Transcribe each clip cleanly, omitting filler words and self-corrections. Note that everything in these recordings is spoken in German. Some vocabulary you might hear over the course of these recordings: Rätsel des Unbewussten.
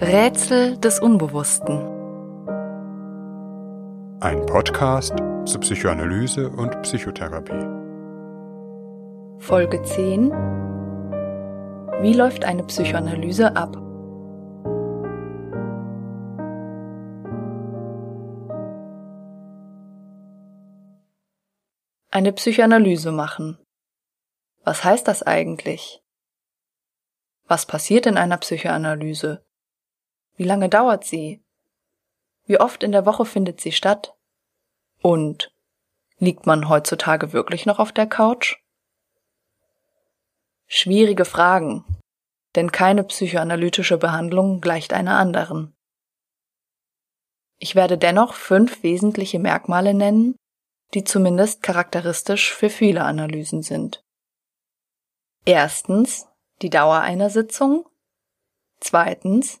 Rätsel des Unbewussten. Ein Podcast zur Psychoanalyse und Psychotherapie. Folge 10: Wie läuft eine Psychoanalyse ab? Eine Psychoanalyse machen. Was heißt das eigentlich? Was passiert in einer Psychoanalyse? Wie lange dauert sie? Wie oft in der Woche findet sie statt? Und liegt man heutzutage wirklich noch auf der Couch? Schwierige Fragen, denn keine psychoanalytische Behandlung gleicht einer anderen. Ich werde dennoch 5 wesentliche Merkmale nennen, die zumindest charakteristisch für viele Analysen sind. Erstens, die Dauer einer Sitzung. Zweitens,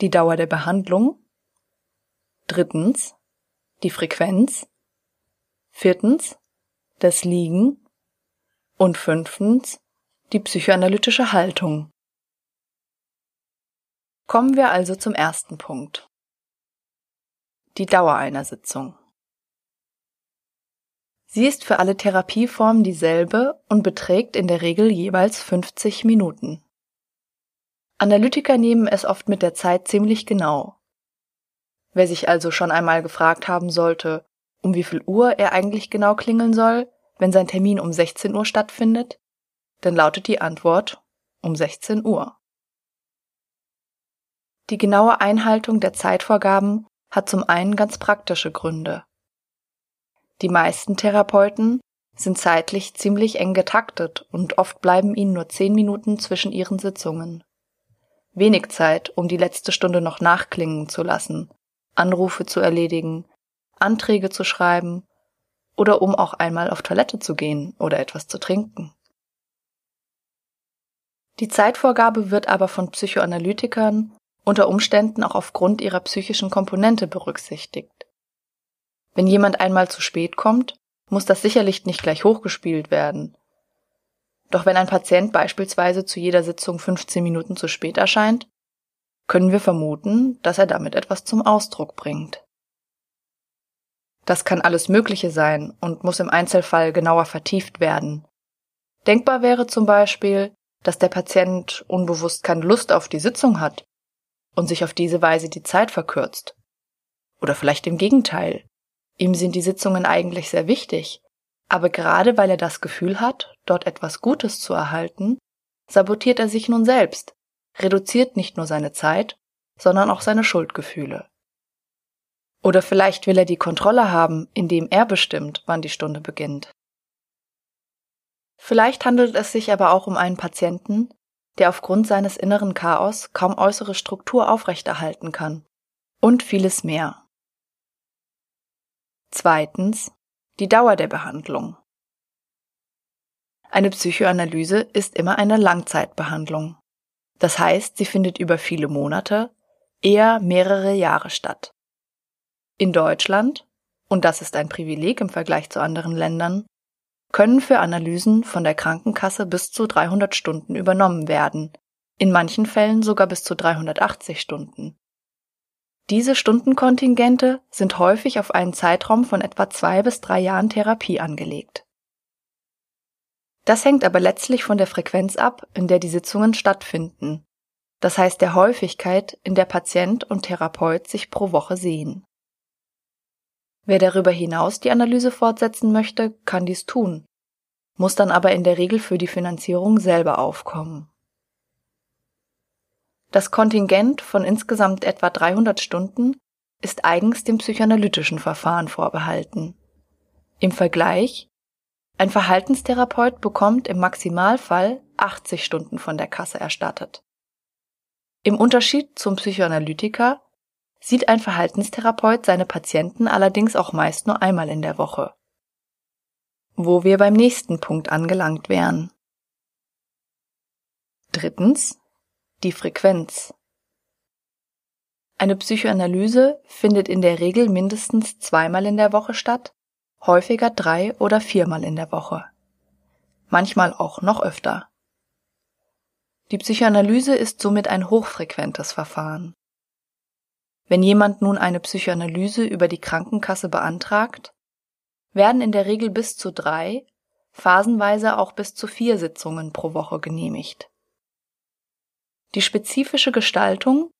die Dauer der Behandlung. Drittens, die Frequenz. Viertens, das Liegen. Und 5. die psychoanalytische Haltung. Kommen wir also zum ersten Punkt. Die Dauer einer Sitzung. Sie ist für alle Therapieformen dieselbe und beträgt in der Regel jeweils 50 Minuten. Analytiker nehmen es oft mit der Zeit ziemlich genau. Wer sich also schon einmal gefragt haben sollte, um wie viel Uhr er eigentlich genau klingeln soll, wenn sein Termin um 16 Uhr stattfindet, dann lautet die Antwort um 16 Uhr. Die genaue Einhaltung der Zeitvorgaben hat zum einen ganz praktische Gründe. Die meisten Therapeuten sind zeitlich ziemlich eng getaktet und oft bleiben ihnen nur 10 Minuten zwischen ihren Sitzungen. Wenig Zeit, um die letzte Stunde noch nachklingen zu lassen, Anrufe zu erledigen, Anträge zu schreiben oder um auch einmal auf Toilette zu gehen oder etwas zu trinken. Die Zeitvorgabe wird aber von Psychoanalytikern unter Umständen auch aufgrund ihrer psychischen Komponente berücksichtigt. Wenn jemand einmal zu spät kommt, muss das sicherlich nicht gleich hochgespielt werden. Doch wenn ein Patient beispielsweise zu jeder Sitzung 15 Minuten zu spät erscheint, können wir vermuten, dass er damit etwas zum Ausdruck bringt. Das kann alles Mögliche sein und muss im Einzelfall genauer vertieft werden. Denkbar wäre zum Beispiel, dass der Patient unbewusst keine Lust auf die Sitzung hat und sich auf diese Weise die Zeit verkürzt. Oder vielleicht im Gegenteil. Ihm sind die Sitzungen eigentlich sehr wichtig, aber gerade weil er das Gefühl hat, dort etwas Gutes zu erhalten, sabotiert er sich nun selbst, reduziert nicht nur seine Zeit, sondern auch seine Schuldgefühle. Oder vielleicht will er die Kontrolle haben, indem er bestimmt, wann die Stunde beginnt. Vielleicht handelt es sich aber auch um einen Patienten, der aufgrund seines inneren Chaos kaum äußere Struktur aufrechterhalten kann und vieles mehr. Zweitens, die Dauer der Behandlung. Eine Psychoanalyse ist immer eine Langzeitbehandlung. Das heißt, sie findet über viele Monate, eher mehrere Jahre statt. In Deutschland, und das ist ein Privileg im Vergleich zu anderen Ländern, können für Analysen von der Krankenkasse bis zu 300 Stunden übernommen werden, in manchen Fällen sogar bis zu 380 Stunden. Diese Stundenkontingente sind häufig auf einen Zeitraum von etwa 2 bis 3 Jahren Therapie angelegt. Das hängt aber letztlich von der Frequenz ab, in der die Sitzungen stattfinden, das heißt der Häufigkeit, in der Patient und Therapeut sich pro Woche sehen. Wer darüber hinaus die Analyse fortsetzen möchte, kann dies tun, muss dann aber in der Regel für die Finanzierung selber aufkommen. Das Kontingent von insgesamt etwa 300 Stunden ist eigens dem psychoanalytischen Verfahren vorbehalten. Im Vergleich, ein Verhaltenstherapeut bekommt im Maximalfall 80 Stunden von der Kasse erstattet. Im Unterschied zum Psychoanalytiker sieht ein Verhaltenstherapeut seine Patienten allerdings auch meist nur einmal in der Woche. Wo wir beim nächsten Punkt angelangt wären. Drittens, die Frequenz. Eine Psychoanalyse findet in der Regel mindestens 2-mal in der Woche statt, häufiger 3- oder 4-mal in der Woche. Manchmal auch noch öfter. Die Psychoanalyse ist somit ein hochfrequentes Verfahren. Wenn jemand nun eine Psychoanalyse über die Krankenkasse beantragt, werden in der Regel bis zu 3, phasenweise auch bis zu 4 Sitzungen pro Woche genehmigt. Die spezifische Gestaltung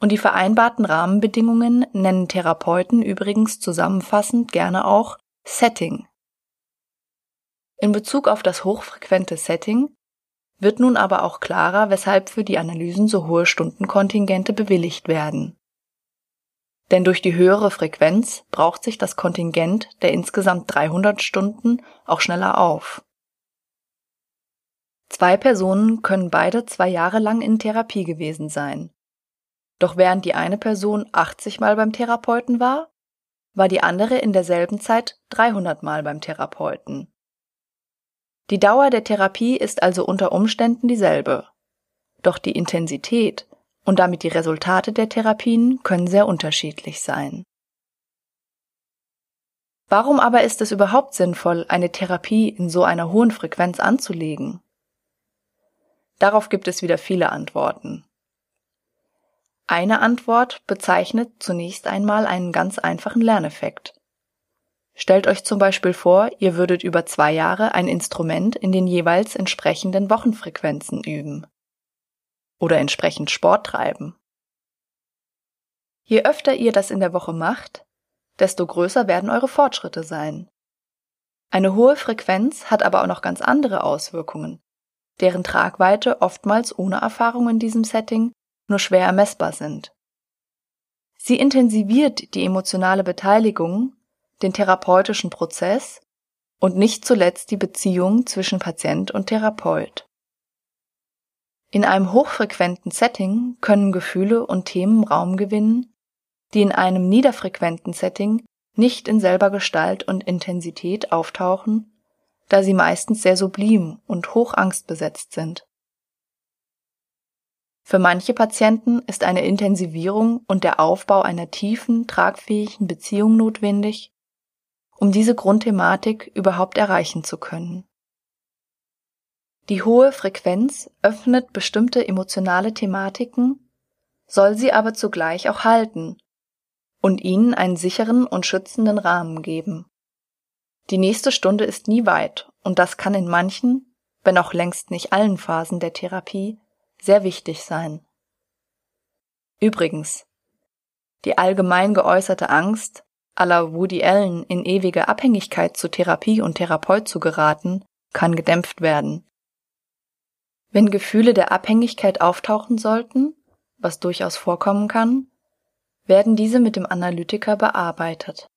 und die vereinbarten Rahmenbedingungen nennen Therapeuten übrigens zusammenfassend gerne auch Setting. In Bezug auf das hochfrequente Setting wird nun aber auch klarer, weshalb für die Analysen so hohe Stundenkontingente bewilligt werden. Denn durch die höhere Frequenz braucht sich das Kontingent der insgesamt 300 Stunden auch schneller auf. 2 Personen können beide 2 Jahre lang in Therapie gewesen sein. Doch während die eine Person 80 Mal beim Therapeuten war, war die andere in derselben Zeit 300 Mal beim Therapeuten. Die Dauer der Therapie ist also unter Umständen dieselbe. Doch die Intensität und damit die Resultate der Therapien können sehr unterschiedlich sein. Warum aber ist es überhaupt sinnvoll, eine Therapie in so einer hohen Frequenz anzulegen? Darauf gibt es wieder viele Antworten. Eine Antwort bezeichnet zunächst einmal einen ganz einfachen Lerneffekt. Stellt euch zum Beispiel vor, ihr würdet über 2 Jahre ein Instrument in den jeweils entsprechenden Wochenfrequenzen üben. Oder entsprechend Sport treiben. Je öfter ihr das in der Woche macht, desto größer werden eure Fortschritte sein. Eine hohe Frequenz hat aber auch noch ganz andere Auswirkungen, deren Tragweite oftmals ohne Erfahrung in diesem Setting nur schwer ermessbar sind. Sie intensiviert die emotionale Beteiligung, den therapeutischen Prozess und nicht zuletzt die Beziehung zwischen Patient und Therapeut. In einem hochfrequenten Setting können Gefühle und Themen Raum gewinnen, die in einem niederfrequenten Setting nicht in selber Gestalt und Intensität auftauchen, da sie meistens sehr sublim und hoch angstbesetzt sind. Für manche Patienten ist eine Intensivierung und der Aufbau einer tiefen, tragfähigen Beziehung notwendig, um diese Grundthematik überhaupt erreichen zu können. Die hohe Frequenz öffnet bestimmte emotionale Thematiken, soll sie aber zugleich auch halten und ihnen einen sicheren und schützenden Rahmen geben. Die nächste Stunde ist nie weit und das kann in manchen, wenn auch längst nicht allen Phasen der Therapie, sehr wichtig sein. Übrigens, die allgemein geäußerte Angst, à la Woody Allen in ewige Abhängigkeit zu Therapie und Therapeut zu geraten, kann gedämpft werden. Wenn Gefühle der Abhängigkeit auftauchen sollten, was durchaus vorkommen kann, werden diese mit dem Analytiker bearbeitet.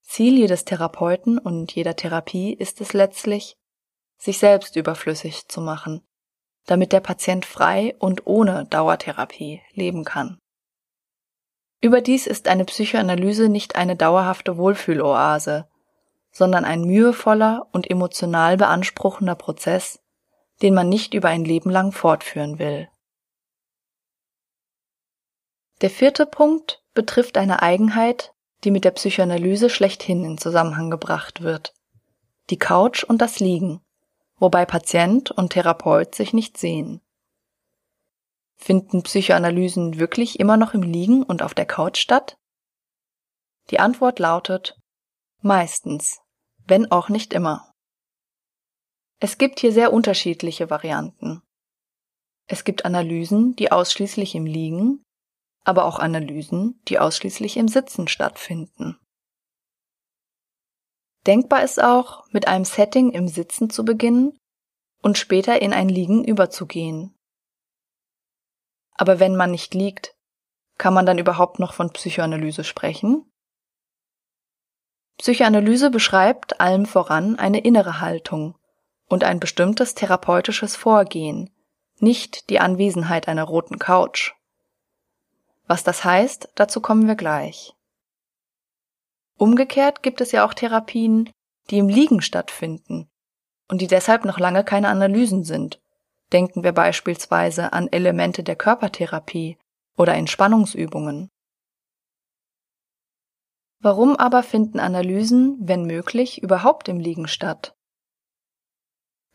Ziel jedes Therapeuten und jeder Therapie ist es letztlich, sich selbst überflüssig zu machen, damit der Patient frei und ohne Dauertherapie leben kann. Überdies ist eine Psychoanalyse nicht eine dauerhafte Wohlfühloase, sondern ein mühevoller und emotional beanspruchender Prozess, den man nicht über ein Leben lang fortführen will. Der 4. Punkt betrifft eine Eigenheit, die mit der Psychoanalyse schlechthin in Zusammenhang gebracht wird: die Couch und das Liegen, wobei Patient und Therapeut sich nicht sehen. Finden Psychoanalysen wirklich immer noch im Liegen und auf der Couch statt? Die Antwort lautet: meistens, wenn auch nicht immer. Es gibt hier sehr unterschiedliche Varianten. Es gibt Analysen, die ausschließlich im Liegen, aber auch Analysen, die ausschließlich im Sitzen stattfinden. Denkbar ist auch, mit einem Setting im Sitzen zu beginnen und später in ein Liegen überzugehen. Aber wenn man nicht liegt, kann man dann überhaupt noch von Psychoanalyse sprechen? Psychoanalyse beschreibt allem voran eine innere Haltung und ein bestimmtes therapeutisches Vorgehen, nicht die Anwesenheit einer roten Couch. Was das heißt, dazu kommen wir gleich. Umgekehrt gibt es ja auch Therapien, die im Liegen stattfinden und die deshalb noch lange keine Analysen sind. Denken wir beispielsweise an Elemente der Körpertherapie oder Entspannungsübungen. Warum aber finden Analysen, wenn möglich, überhaupt im Liegen statt?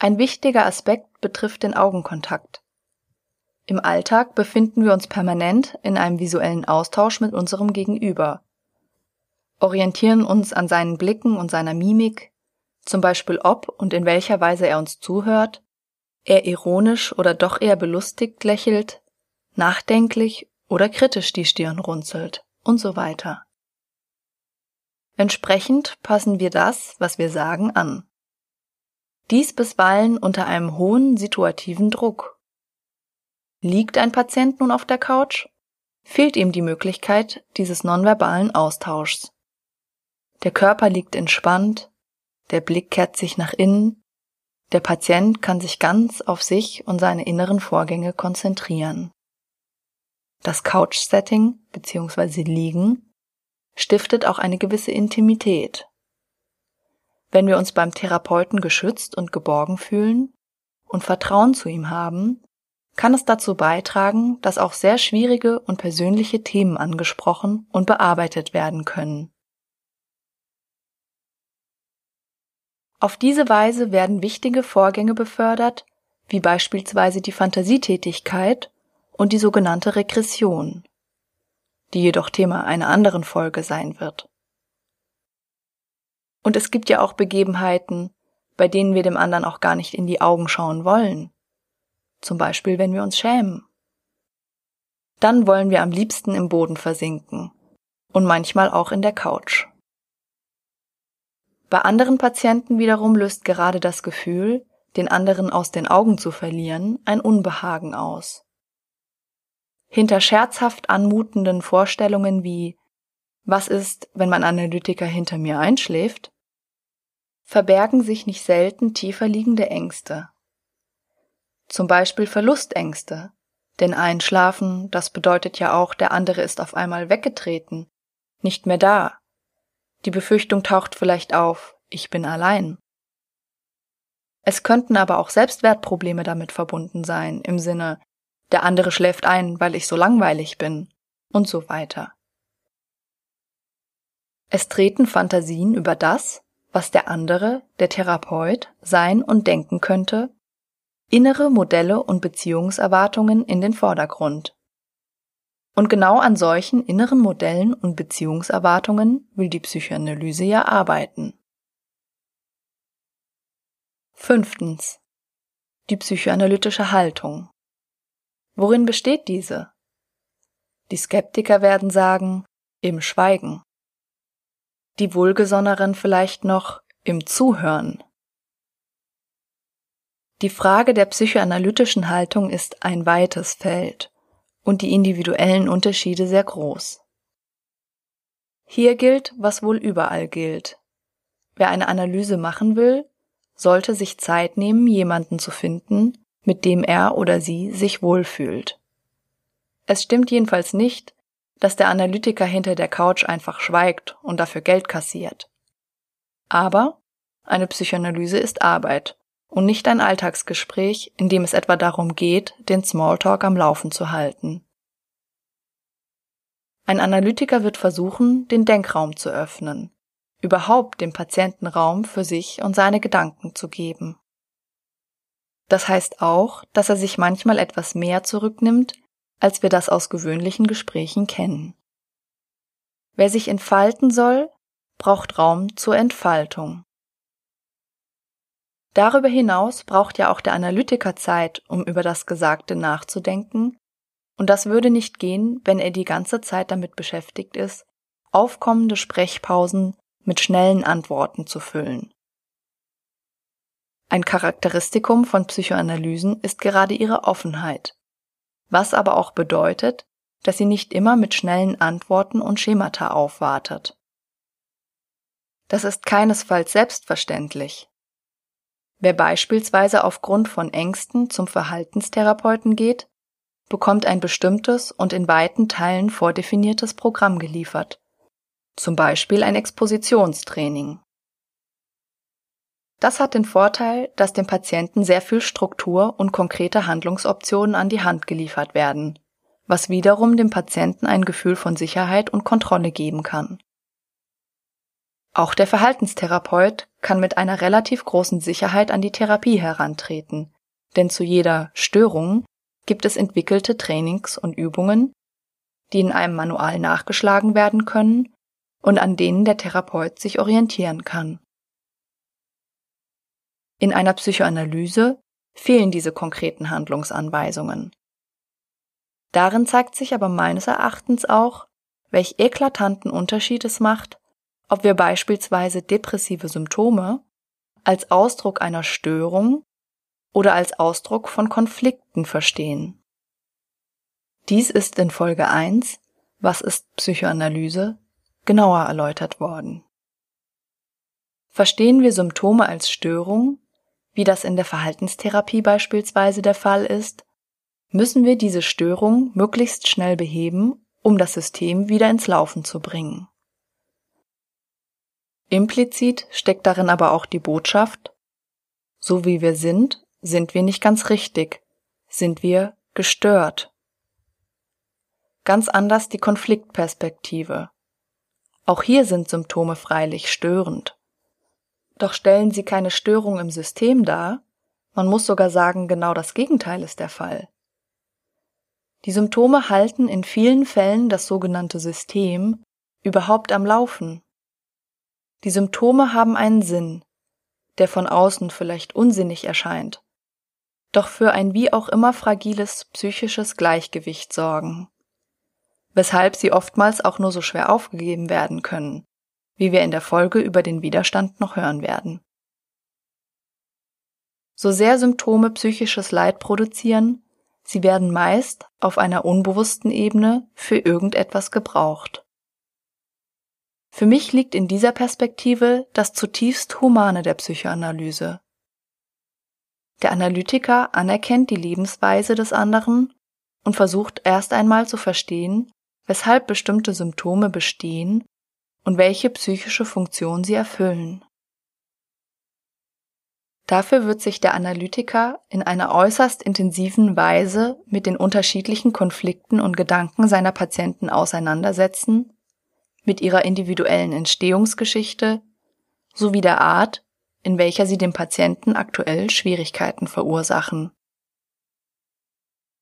Ein wichtiger Aspekt betrifft den Augenkontakt, Im Alltag befinden wir uns permanent in einem visuellen Austausch mit unserem Gegenüber, orientieren uns an seinen Blicken und seiner Mimik, zum Beispiel ob und in welcher Weise er uns zuhört, eher ironisch oder doch eher belustigt lächelt, nachdenklich oder kritisch die Stirn runzelt und so weiter. Entsprechend passen wir das, was wir sagen, an. Dies bisweilen unter einem hohen situativen Druck. Liegt ein Patient nun auf der Couch, fehlt ihm die Möglichkeit dieses nonverbalen Austauschs. Der Körper liegt entspannt, der Blick kehrt sich nach innen, der Patient kann sich ganz auf sich und seine inneren Vorgänge konzentrieren. Das Couch-Setting bzw. Liegen stiftet auch eine gewisse Intimität. Wenn wir uns beim Therapeuten geschützt und geborgen fühlen und Vertrauen zu ihm haben, kann es dazu beitragen, dass auch sehr schwierige und persönliche Themen angesprochen und bearbeitet werden können. Auf diese Weise werden wichtige Vorgänge befördert, wie beispielsweise die Fantasietätigkeit und die sogenannte Regression, die jedoch Thema einer anderen Folge sein wird. Und es gibt ja auch Begebenheiten, bei denen wir dem anderen auch gar nicht in die Augen schauen wollen. Zum Beispiel, wenn wir uns schämen. Dann wollen wir am liebsten im Boden versinken und manchmal auch in der Couch. Bei anderen Patienten wiederum löst gerade das Gefühl, den anderen aus den Augen zu verlieren, ein Unbehagen aus. Hinter scherzhaft anmutenden Vorstellungen wie „Was ist, wenn mein Analytiker hinter mir einschläft?“ verbergen sich nicht selten tiefer liegende Ängste. Zum Beispiel Verlustängste, denn Einschlafen, das bedeutet ja auch, der andere ist auf einmal weggetreten, nicht mehr da. Die Befürchtung taucht vielleicht auf, ich bin allein. Es könnten aber auch Selbstwertprobleme damit verbunden sein, im Sinne, der andere schläft ein, weil ich so langweilig bin, und so weiter. Es treten Fantasien über das, was der andere, der Therapeut, sein und denken könnte, innere Modelle und Beziehungserwartungen in den Vordergrund. Und genau an solchen inneren Modellen und Beziehungserwartungen will die Psychoanalyse ja arbeiten. 5. Die psychoanalytische Haltung. Worin besteht diese? Die Skeptiker werden sagen, im Schweigen. Die Wohlgesonneren vielleicht noch im Zuhören. Die Frage der psychoanalytischen Haltung ist ein weites Feld und die individuellen Unterschiede sehr groß. Hier gilt, was wohl überall gilt. Wer eine Analyse machen will, sollte sich Zeit nehmen, jemanden zu finden, mit dem er oder sie sich wohlfühlt. Es stimmt jedenfalls nicht, dass der Analytiker hinter der Couch einfach schweigt und dafür Geld kassiert. Aber eine Psychoanalyse ist Arbeit und nicht ein Alltagsgespräch, in dem es etwa darum geht, den Smalltalk am Laufen zu halten. Ein Analytiker wird versuchen, den Denkraum zu öffnen, überhaupt dem Patienten Raum für sich und seine Gedanken zu geben. Das heißt auch, dass er sich manchmal etwas mehr zurücknimmt, als wir das aus gewöhnlichen Gesprächen kennen. Wer sich entfalten soll, braucht Raum zur Entfaltung. Darüber hinaus braucht ja auch der Analytiker Zeit, um über das Gesagte nachzudenken, und das würde nicht gehen, wenn er die ganze Zeit damit beschäftigt ist, aufkommende Sprechpausen mit schnellen Antworten zu füllen. Ein Charakteristikum von Psychoanalysen ist gerade ihre Offenheit, was aber auch bedeutet, dass sie nicht immer mit schnellen Antworten und Schemata aufwartet. Das ist keinesfalls selbstverständlich. Wer beispielsweise aufgrund von Ängsten zum Verhaltenstherapeuten geht, bekommt ein bestimmtes und in weiten Teilen vordefiniertes Programm geliefert, zum Beispiel ein Expositionstraining. Das hat den Vorteil, dass dem Patienten sehr viel Struktur und konkrete Handlungsoptionen an die Hand geliefert werden, was wiederum dem Patienten ein Gefühl von Sicherheit und Kontrolle geben kann. Auch der Verhaltenstherapeut kann mit einer relativ großen Sicherheit an die Therapie herantreten, denn zu jeder Störung gibt es entwickelte Trainings und Übungen, die in einem Manual nachgeschlagen werden können und an denen der Therapeut sich orientieren kann. In einer Psychoanalyse fehlen diese konkreten Handlungsanweisungen. Darin zeigt sich aber meines Erachtens auch, welch eklatanten Unterschied es macht, ob wir beispielsweise depressive Symptome als Ausdruck einer Störung oder als Ausdruck von Konflikten verstehen. Dies ist in Folge 1, Was ist Psychoanalyse?, genauer erläutert worden. Verstehen wir Symptome als Störung, wie das in der Verhaltenstherapie beispielsweise der Fall ist, müssen wir diese Störung möglichst schnell beheben, um das System wieder ins Laufen zu bringen. Implizit steckt darin aber auch die Botschaft: So wie wir sind, sind wir nicht ganz richtig, sind wir gestört. Ganz anders die Konfliktperspektive. Auch hier sind Symptome freilich störend. Doch stellen sie keine Störung im System dar, man muss sogar sagen, genau das Gegenteil ist der Fall. Die Symptome halten in vielen Fällen das sogenannte System überhaupt am Laufen. Die Symptome haben einen Sinn, der von außen vielleicht unsinnig erscheint, doch für ein wie auch immer fragiles psychisches Gleichgewicht sorgen, weshalb sie oftmals auch nur so schwer aufgegeben werden können, wie wir in der Folge über den Widerstand noch hören werden. So sehr Symptome psychisches Leid produzieren, sie werden meist auf einer unbewussten Ebene für irgendetwas gebraucht. Für mich liegt in dieser Perspektive das zutiefst Humane der Psychoanalyse. Der Analytiker anerkennt die Lebensweise des anderen und versucht erst einmal zu verstehen, weshalb bestimmte Symptome bestehen und welche psychische Funktion sie erfüllen. Dafür wird sich der Analytiker in einer äußerst intensiven Weise mit den unterschiedlichen Konflikten und Gedanken seiner Patienten auseinandersetzen, mit ihrer individuellen Entstehungsgeschichte sowie der Art, in welcher sie dem Patienten aktuell Schwierigkeiten verursachen.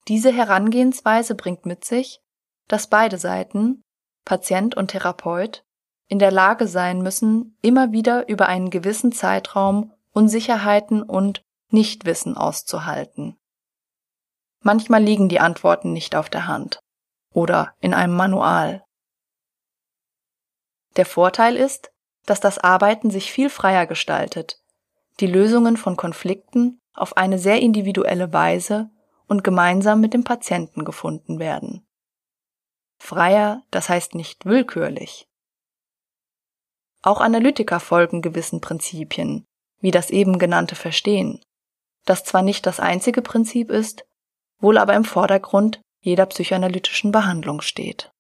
Diese Herangehensweise bringt mit sich, dass beide Seiten, Patient und Therapeut, in der Lage sein müssen, immer wieder über einen gewissen Zeitraum Unsicherheiten und Nichtwissen auszuhalten. Manchmal liegen die Antworten nicht auf der Hand oder in einem Manual. Der Vorteil ist, dass das Arbeiten sich viel freier gestaltet, die Lösungen von Konflikten auf eine sehr individuelle Weise und gemeinsam mit dem Patienten gefunden werden. Freier, das heißt nicht willkürlich. Auch Analytiker folgen gewissen Prinzipien, wie das eben genannte Verstehen, das zwar nicht das einzige Prinzip ist, wohl aber im Vordergrund jeder psychoanalytischen Behandlung steht.